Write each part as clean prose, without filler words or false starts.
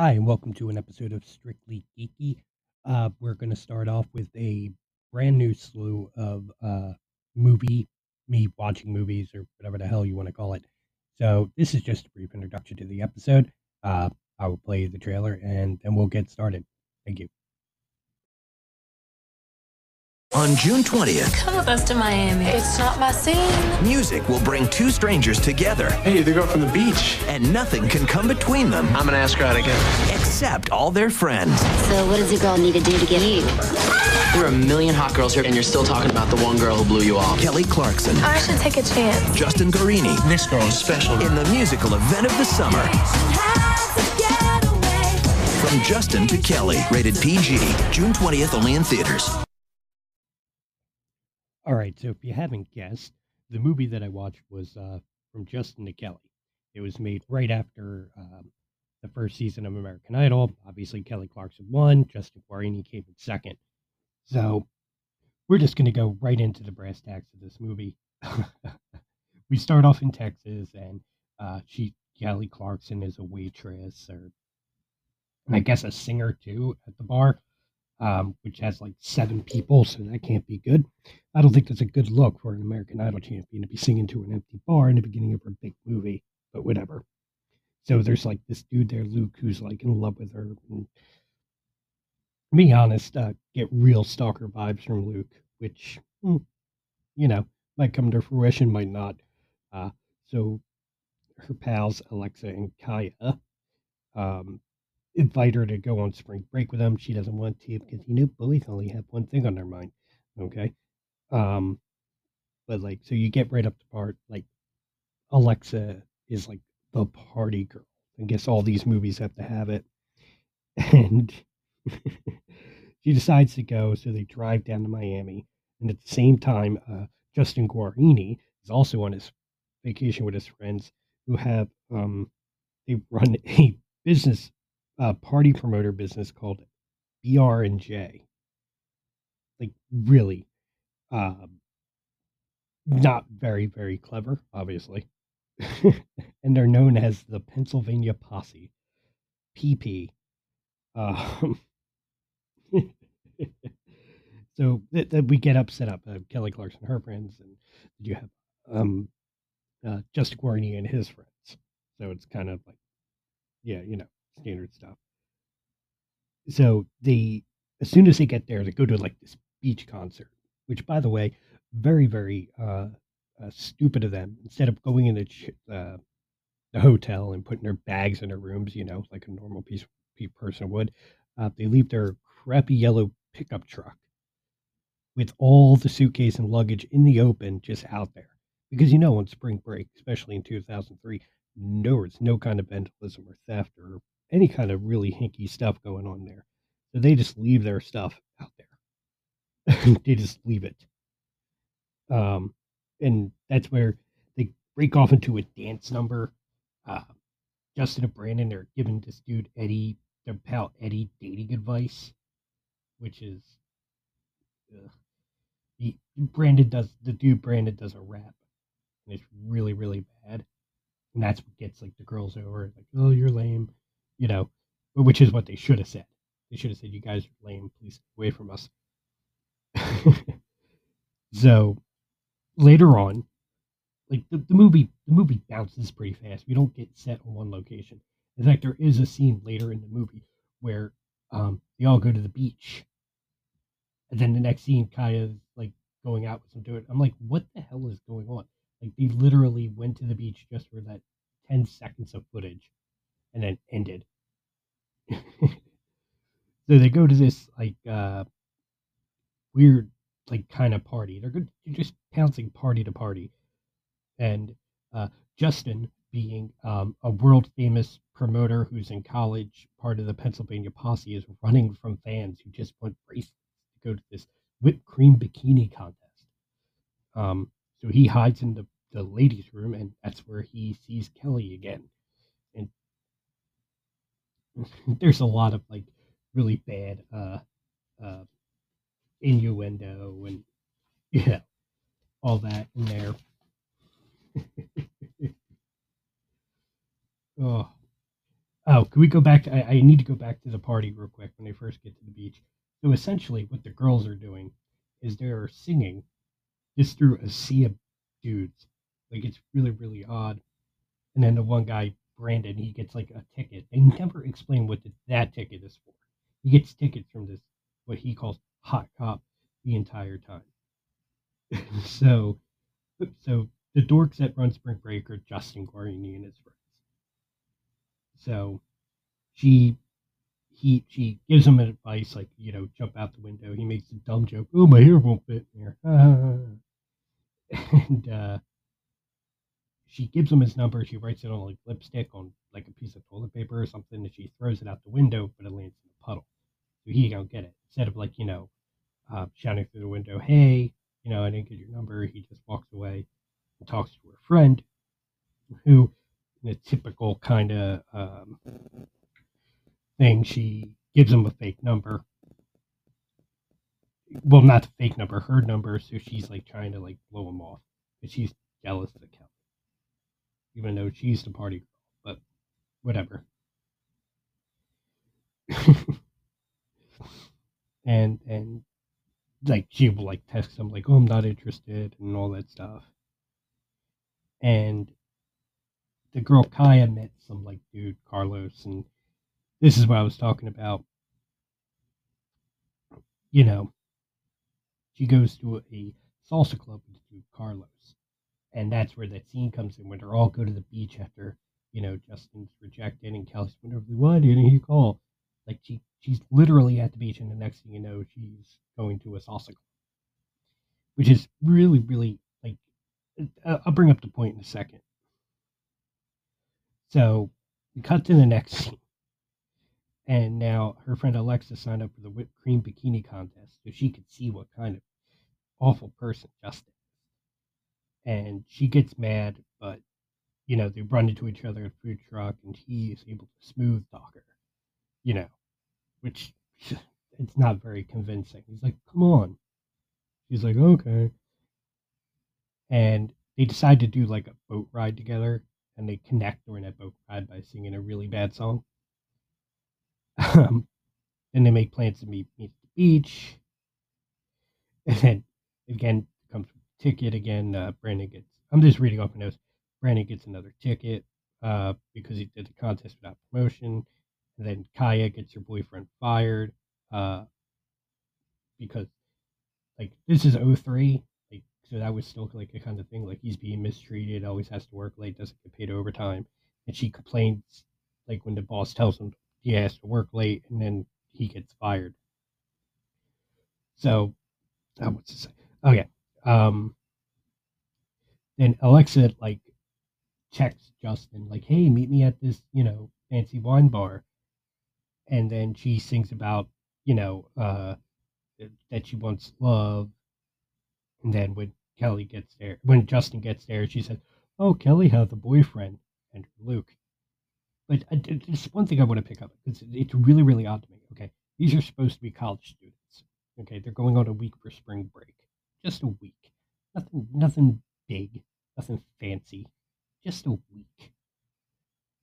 Hi, and welcome to an episode of Strictly Geeky. We're going to start off with a brand new slew of me watching movies, or whatever the hell you want to call it. So this is just a brief introduction to the episode. I will play the trailer, and then we'll get started. Thank you. On June 20th... Come with us to Miami. It's not my scene. Music will bring two strangers together. Hey, they go from the beach. And nothing can come between them. I'm gonna ask her out again. Except all their friends. So what does a girl need to do to get you? There are a million hot girls here, and you're still talking about the one girl who blew you off. Kelly Clarkson. I should take a chance. Justin Guarini. This girl is special. In the musical event of the summer. From Justin to Kelly. Rated PG. June 20th, only in theaters. All right, so if you haven't guessed, the movie that I watched was From Justin to Kelly. It was made right after the first season of American Idol. Obviously, Kelly Clarkson won. Justin Guarini came in second. So we're just going to go right into the brass tacks of this movie. We start off in Texas, and Kelly Clarkson is a waitress, or I guess a singer, too, at the bar. Which has like seven people, so that can't be good. I don't think that's a good look for an American Idol champion to be singing to an empty bar in the beginning of her big movie, but whatever. So there's like this dude there, Luke, who's like in love with her. And to be honest, get real stalker vibes from Luke, which, you know, might come to fruition, might not. So her pals, Alexa and Kaya, invite her to go on spring break with them. She doesn't want to because, you know, boys only have one thing on their mind. Okay. But like, so you get right up to part, like, Alexa is like the party girl. I guess all these movies have to have it. And she decides to go. So they drive down to Miami. And at the same time, Justin Guarini is also on his vacation with his friends who have, they run a business, party promoter business called BR&J. Like, really, not very, very clever, obviously. And they're known as the Pennsylvania Posse, PP. So that we get upset up. Kelly Clarkson, her friends, and you have Justin Guarini and his friends. So it's kind of like, yeah, you know, standard stuff. So they, as soon as they get there, they go to like this beach concert, which, by the way, very, very stupid of them. Instead of going into the hotel and putting their bags in their rooms, you know, like a normal person would, they leave their crappy yellow pickup truck with all the suitcase and luggage in the open, just out there. Because, you know, on spring break, especially in 2003, there's no kind of vandalism or theft or any kind of really hinky stuff going on there. So they just leave their stuff out there. They just leave it. And that's where they break off into a dance number. Justin and Brandon are giving this dude, Eddie, their pal Eddie, dating advice, which is, the dude Brandon does a rap, and it's really, really bad. And that's what gets like the girls over, like, oh, you're lame. You know, which is what they should have said. They should have said, you guys are lame. Please stay away from us. So later on, like the movie bounces pretty fast. We don't get set on one location. In fact, there is a scene later in the movie where they all go to the beach. And then the next scene, Kaya's like going out with some dude. I'm like, what the hell is going on? Like, they literally went to the beach just for that 10 seconds of footage. And then ended. So they go to this like weird like kind of party. They're good, just pouncing party to party. And Justin, being a world famous promoter who's in college, part of the Pennsylvania Posse, is running from fans who just want bracelets to go to this whipped cream bikini contest. So he hides in the ladies' room, and that's where he sees Kelly again. And there's a lot of like really bad innuendo and yeah, all that in there. Oh, can we go back? I need to go back to the party real quick when they first get to the beach. So essentially what the girls are doing is they're singing just through a sea of dudes. Like, it's really, really odd. And then the one guy, Brandon, he gets like a ticket. They never explain what that ticket is for. He gets tickets from this, what he calls hot cop, the entire time. So the dorks that run Spring Break are Justin Guarini and his friends. So she gives him advice, like, you know, jump out the window. He makes a dumb joke. Oh, my hair won't fit in there. And she gives him his number. She writes it on like lipstick on like a piece of toilet paper or something, and she throws it out the window, but it lands in a puddle. So he don't get it. Instead of like, you know, shouting through the window, hey, you know, I didn't get your number. He just walks away and talks to her friend, who, in a typical kind of thing, she gives him a fake number. Well, not the fake number, her number. So she's like trying to like blow him off, but she's jealous of Kelly, even though she's the party girl. But whatever. And like she will like text him like, oh, I'm not interested, and all that stuff. And the girl Kaya met some like dude, Carlos, and this is what I was talking about. You know, she goes to a salsa club with the dude Carlos, and that's where that scene comes in when they're all go to the beach after, you know, Justin's rejected and Kelly's wondering, why didn't he call? Like, she's literally at the beach, and the next thing you know, she's going to a salsa club, which is really, really, like, I'll bring up the point in a second. So we cut to the next scene, and now her friend Alexa signed up for the whipped cream bikini contest so she could see what kind of awful person Justin is. And she gets mad, but, you know, they run into each other at a food truck, and he is able to smooth talk her, you know, which it's not very convincing. He's like, come on. She's like, okay. And they decide to do like a boat ride together, and they connect during that boat ride by singing a really bad song. Then they make plans to meet at the beach. And then, again, comes with a ticket again. Brandon gets, I'm just reading off my notes. Brandon gets another ticket because he did the contest without promotion. And then Kaya gets her boyfriend fired because, like, this is 03. So that was still like a kind of thing, like he's being mistreated, always has to work late, doesn't get paid overtime. And she complains like when the boss tells him he has to work late, and then he gets fired. So, what's it say? Okay. Then Alexa like texts Justin like, hey, meet me at this, you know, fancy wine bar. And then she sings about, you know, that she wants love. And then when Kelly gets there, when Justin gets there, she says, oh, Kelly has a boyfriend and Luke. But there's one thing I want to pick up, because it's really, really odd to me. Okay, these are supposed to be college students. Okay, they're going on a week for spring break. Just a week. Nothing big, nothing fancy. Just a week.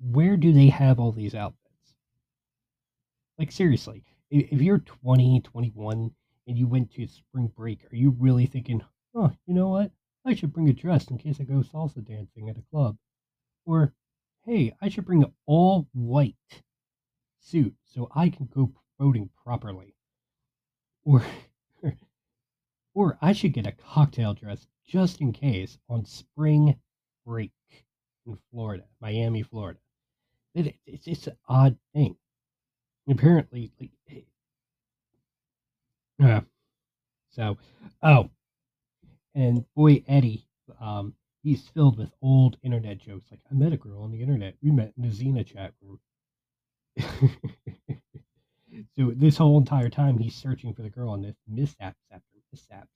Where do they have all these outfits? Like, seriously, if you're 20, 21, and you went to spring break, are you really thinking, oh, you know what? I should bring a dress in case I go salsa dancing at a club. Or, hey, I should bring an all-white suit so I can go boating properly. Or I should get a cocktail dress just in case on spring break in Florida, Miami, Florida. It's an odd thing. And apparently, like... and boy, Eddie, he's filled with old internet jokes. Like, I met a girl on the internet. We met in a Xena chat group. So this whole entire time, he's searching for the girl on this mishaps after mishaps.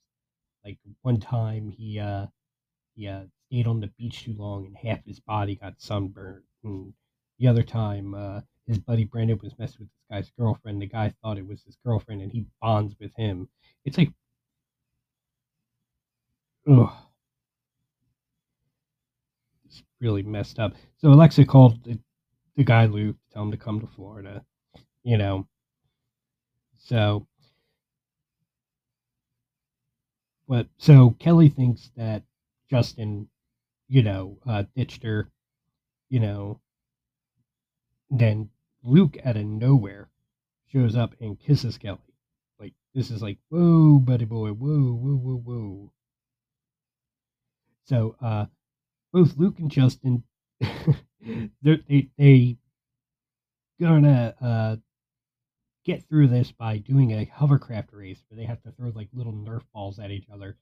Like, one time he stayed on the beach too long and half his body got sunburned. And the other time, his buddy Brandon was messing with this guy's girlfriend. The guy thought it was his girlfriend, and he bonds with him. It's like, ugh. It's really messed up. So Alexa called the guy Luke to tell him to come to Florida, you know. So Kelly thinks that Justin, ditched her, Then Luke out of nowhere shows up and kisses Kelly. Like, this is like, whoa, buddy boy, whoa, whoa, whoa, whoa. So, both Luke and Justin, they gonna get through this by doing a hovercraft race where they have to throw like little Nerf balls at each other.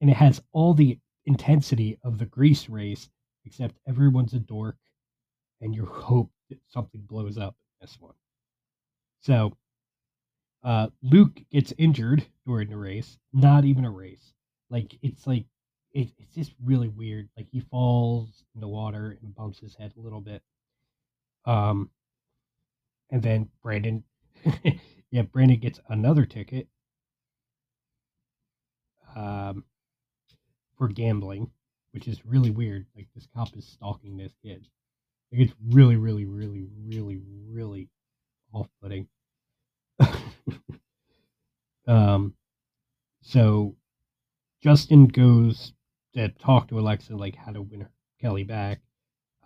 And it has all the intensity of the Grease race, except everyone's a dork and you hope that something blows up in this one. So, Luke gets injured during the race, not even a race. It's just really weird. Like, he falls in the water and bumps his head a little bit. And then Brandon, Brandon gets another ticket for gambling, which is really weird. Like, this cop is stalking this kid. Like, it's really, really, really, really, really off-putting. So Justin goes to talk to Alexa, like, how to win Kelly back.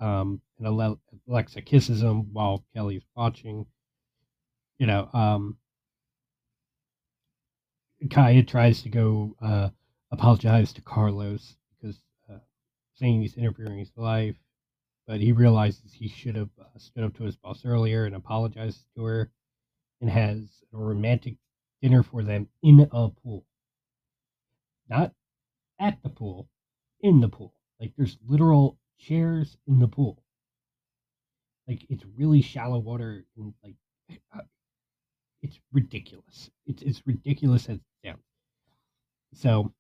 And Alexa kisses him while Kelly's watching. Kaya tries to go apologize to Carlos because saying he's interfering his life, but he realizes he should have stood up to his boss earlier and apologized to her, and has a romantic dinner for them in a pool. Not at the pool, in the pool. Like, there's literal chairs in the pool. Like, it's really shallow water, and like, it's ridiculous. It's ridiculous as damn. So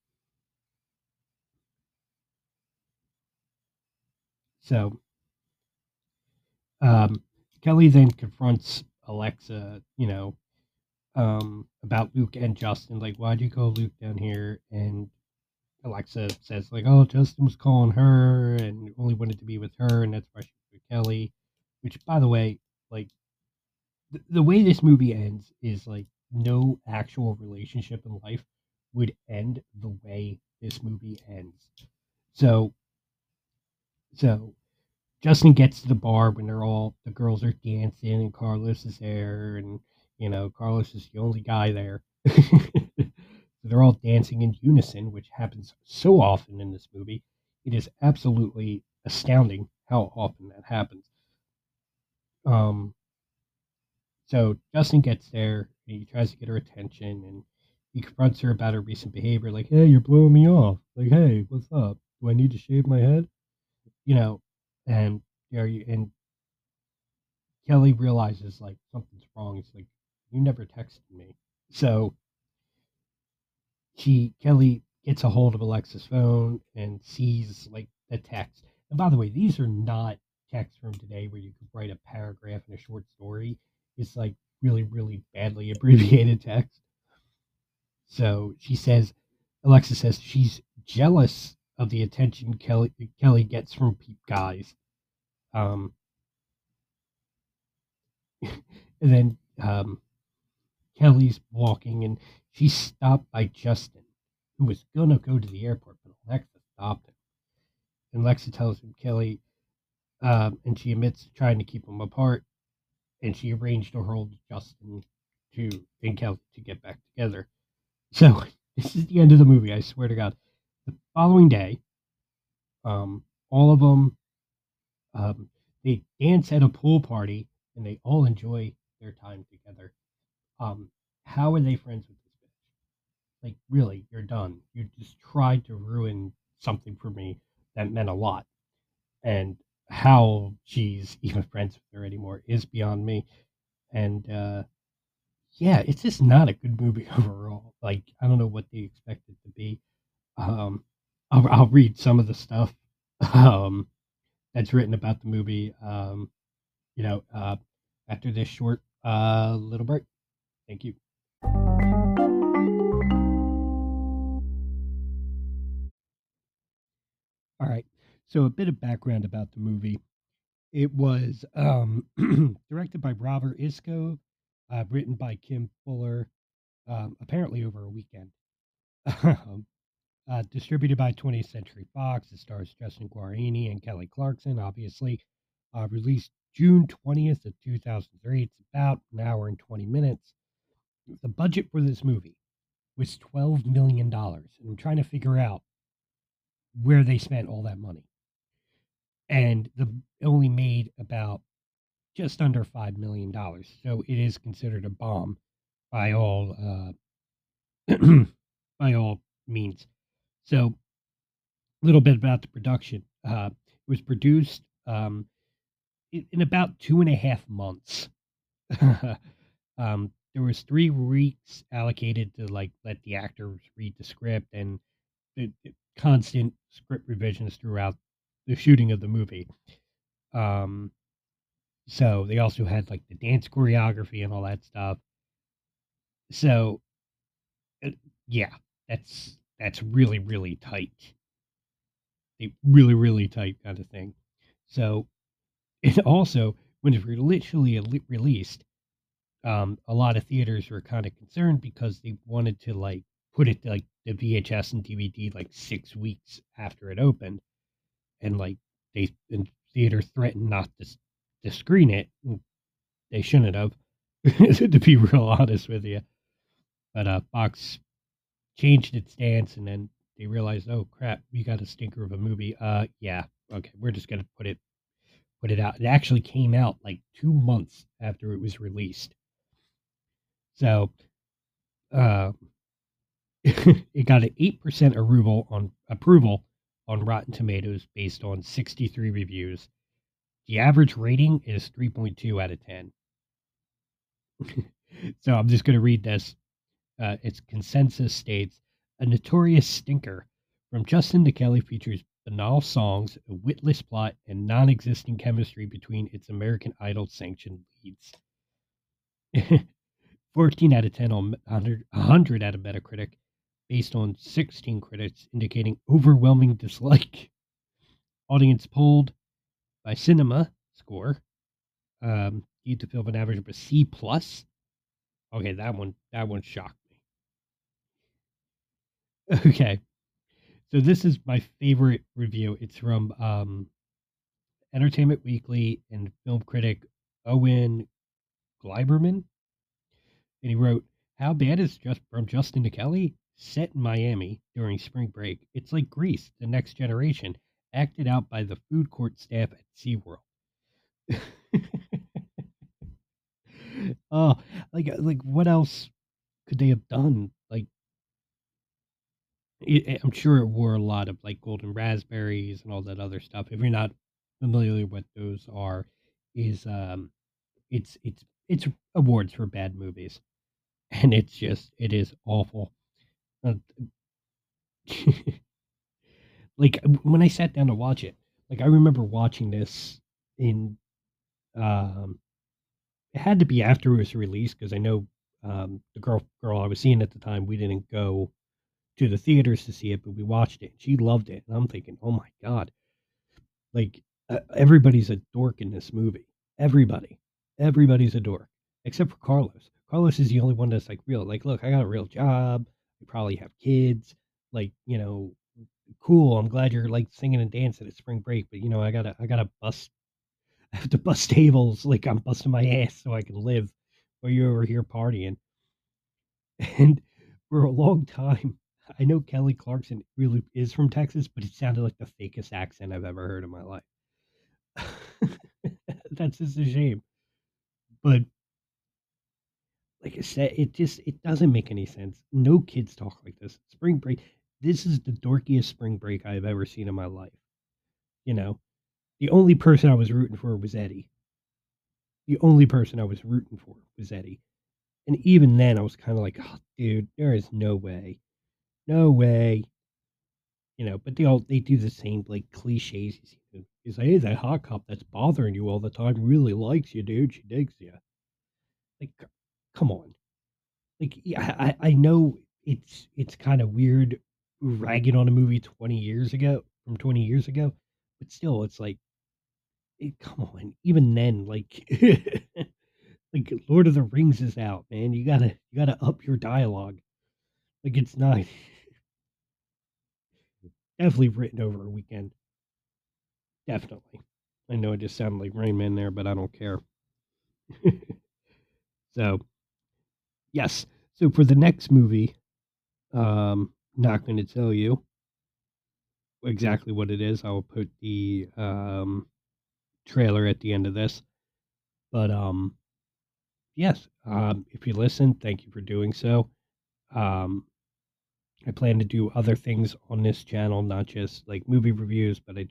Kelly then confronts Alexa, about Luke and Justin, like, why'd you call Luke down here? And Alexa says, like, oh, Justin was calling her and only wanted to be with her, and that's why she was with Kelly. Which, by the way, like, the way this movie ends is, like, no actual relationship in life would end the way this movie ends. So Justin gets to the bar when the girls are dancing and Carlos is there, and Carlos is the only guy there. They're all dancing in unison, which happens so often in this movie. It is absolutely astounding how often that happens. So Justin gets there, and he tries to get her attention, and he confronts her about her recent behavior, like, hey, you're blowing me off. Like, hey, what's up? Do I need to shave my head? And Kelly realizes, like, something's wrong. It's like, you never texted me. So Kelly gets a hold of Alexa's phone and sees, like, the text. And by the way, these are not texts from today where you could write a paragraph in a short story. It's like really, really badly abbreviated text. So Alexa says she's jealous of the attention Kelly gets from guys. And then Kelly's walking, and she's stopped by Justin, who was going to go to the airport, but Alexa stopped him. And Alexa tells him Kelly, and she admits trying to keep them apart, and she arranged to hold Justin and Kelly to get back together. So this is the end of the movie, I swear to God. The following day, all of them, they dance at a pool party, and they all enjoy their time together. How are they friends with this bitch? Like, really, you're done. You just tried to ruin something for me that meant a lot. And how she's even friends with her anymore is beyond me. And, it's just not a good movie overall. Like, I don't know what they expect it to be. I'll read some of the stuff that's written about the movie, after this short little break. Thank you. All right. So a bit of background about the movie. It was directed by Robert Isko, written by Kim Fuller, apparently over a weekend. Distributed by 20th Century Fox. It stars Justin Guarini and Kelly Clarkson, obviously. Released June 20th of 2003. It's about an hour and 20 minutes. The budget for this movie was $12 million. And I'm trying to figure out where they spent all that money. And it only made about just under $5 million. So it is considered a bomb by all, by all means. So, a little bit about the production. It was produced in about 2.5 months. There was 3 weeks allocated to let the actors read the script, and the constant script revisions throughout the shooting of the movie. So they also had the dance choreography and all that stuff. So, yeah, that's really, really tight. A really, really tight kind of thing. So, and also, when it was literally released, a lot of theaters were kind of concerned because they wanted to, put it to, the VHS and DVD, 6 weeks after it opened. And, the theater threatened not to screen it. They shouldn't have, to be real honest with you. But Fox changed its stance, and then they realized, oh crap, we got a stinker of a movie. Yeah, okay, we're just gonna put it out. It actually came out 2 months after it was released. So, it got an 8% approval on Rotten Tomatoes based on 63 reviews. The average rating is 3.2 out of 10. So I'm just gonna read this. Its consensus states, a notorious stinker. From Justin to Kelly features banal songs, a witless plot, and non-existent chemistry between its American Idol sanctioned leads. 14 out of 10 on 100 out of Metacritic, based on 16 critics, indicating overwhelming dislike. Audience polled by Cinema Score. Gave the film an average of a C+. Okay, that one shocked me. Okay, so this is my favorite review. It's from Entertainment Weekly and film critic Owen Gleiberman. And he wrote, how bad is From Justin to Kelly? Set in Miami during spring break. It's like Grease, the Next Generation, acted out by the food court staff at SeaWorld. Oh, what else could they have done? I'm sure it wore a lot of Golden Raspberries and all that other stuff. If you're not familiar with what those are, is it's awards for bad movies, and it is awful. When I sat down to watch it, I remember watching this in it had to be after it was released, because I know the girl I was seeing at the time, we didn't go to the theaters to see it, but we watched it. She loved it, and I'm thinking, oh my god, everybody's a dork in this movie. Everybody's a dork, except for Carlos. Carlos is the only one that's real. Look, I got a real job. I probably have kids. Cool. I'm glad you're singing and dancing at spring break, but I gotta bust. I have to bust tables, I'm busting my ass so I can live while you're over here partying. And for a long time, I know Kelly Clarkson really is from Texas, but it sounded like the fakest accent I've ever heard in my life. That's just a shame. But like I said, it doesn't make any sense. No kids talk like this. Spring break. This is the dorkiest spring break I've ever seen in my life. The only person I was rooting for was Eddie. And even then, I was kind of oh, dude, there is no way. But they do the same, cliches. You say, hey, that hot cop that's bothering you all the time really likes you, dude. She digs you. Come on. I know it's kind of weird ragging on a movie 20 years ago, but still, it's come on, even then, like, like Lord of the Rings is out, man. You gotta up your dialogue. Like, it's not definitely written over a weekend. Definitely. I know it just sounded like Rain Man there, but I don't care. So, yes. So for the next movie, not going to tell you exactly what it is. I will put the trailer at the end of this. But yes, if you listen, thank you for doing so. I plan to do other things on this channel, not just like movie reviews, but I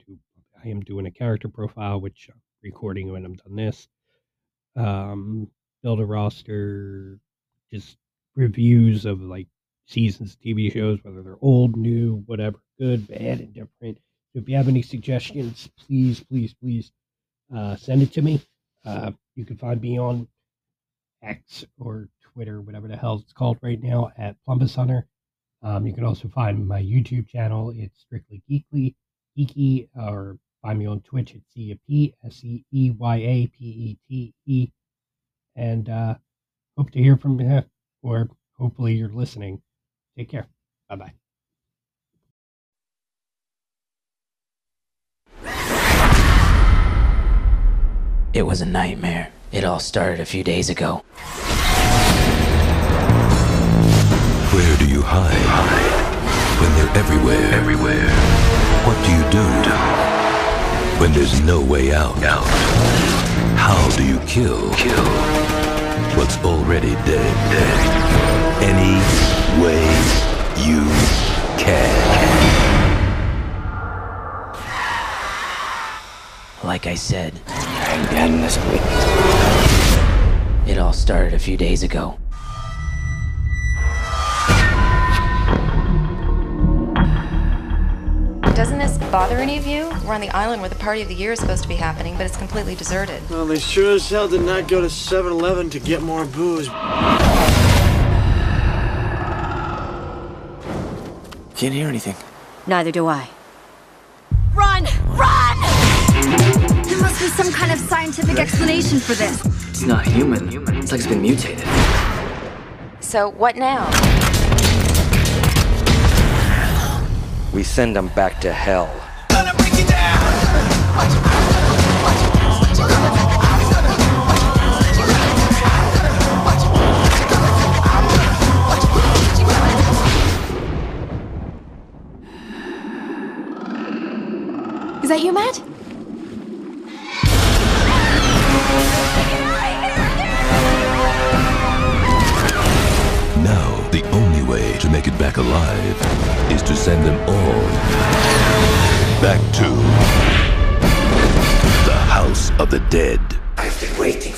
am doing a character profile, which I'm recording when I'm done this. Build a roster, just reviews of like seasons, TV shows, whether they're old, new, whatever, good, bad, and different. So if you have any suggestions, please send it to me. You can find me on X or Twitter, whatever the hell it's called right now, at Plumbus Hunter. You can also find my YouTube channel. It's Strictly Geeky, or find me on Twitch at c-e-p-s-e-y-a-p-e-p-e. And hope to hear from you, or hopefully you're listening. Take care. Bye-bye. It was a nightmare. It all started a few days ago. Where do you hide when they're everywhere? What do you do when there's no way out? How do you kill what's already dead? Any way you can. Like I said, I'm done this week. It all started a few days ago. Doesn't this bother any of you? We're on the island where the party of the year is supposed to be happening, but it's completely deserted. Well, they sure as hell did not go to 7-Eleven to get more booze. Can't hear anything. Neither do I. Run! Run! There must be some kind of scientific explanation for this. It's not human. It's like it's been mutated. So what now? We send them back to hell. Gonna break you down. Is that you, Matt? Now, the only way to make it back alive is to send them all back to the House of the Dead. I've been waiting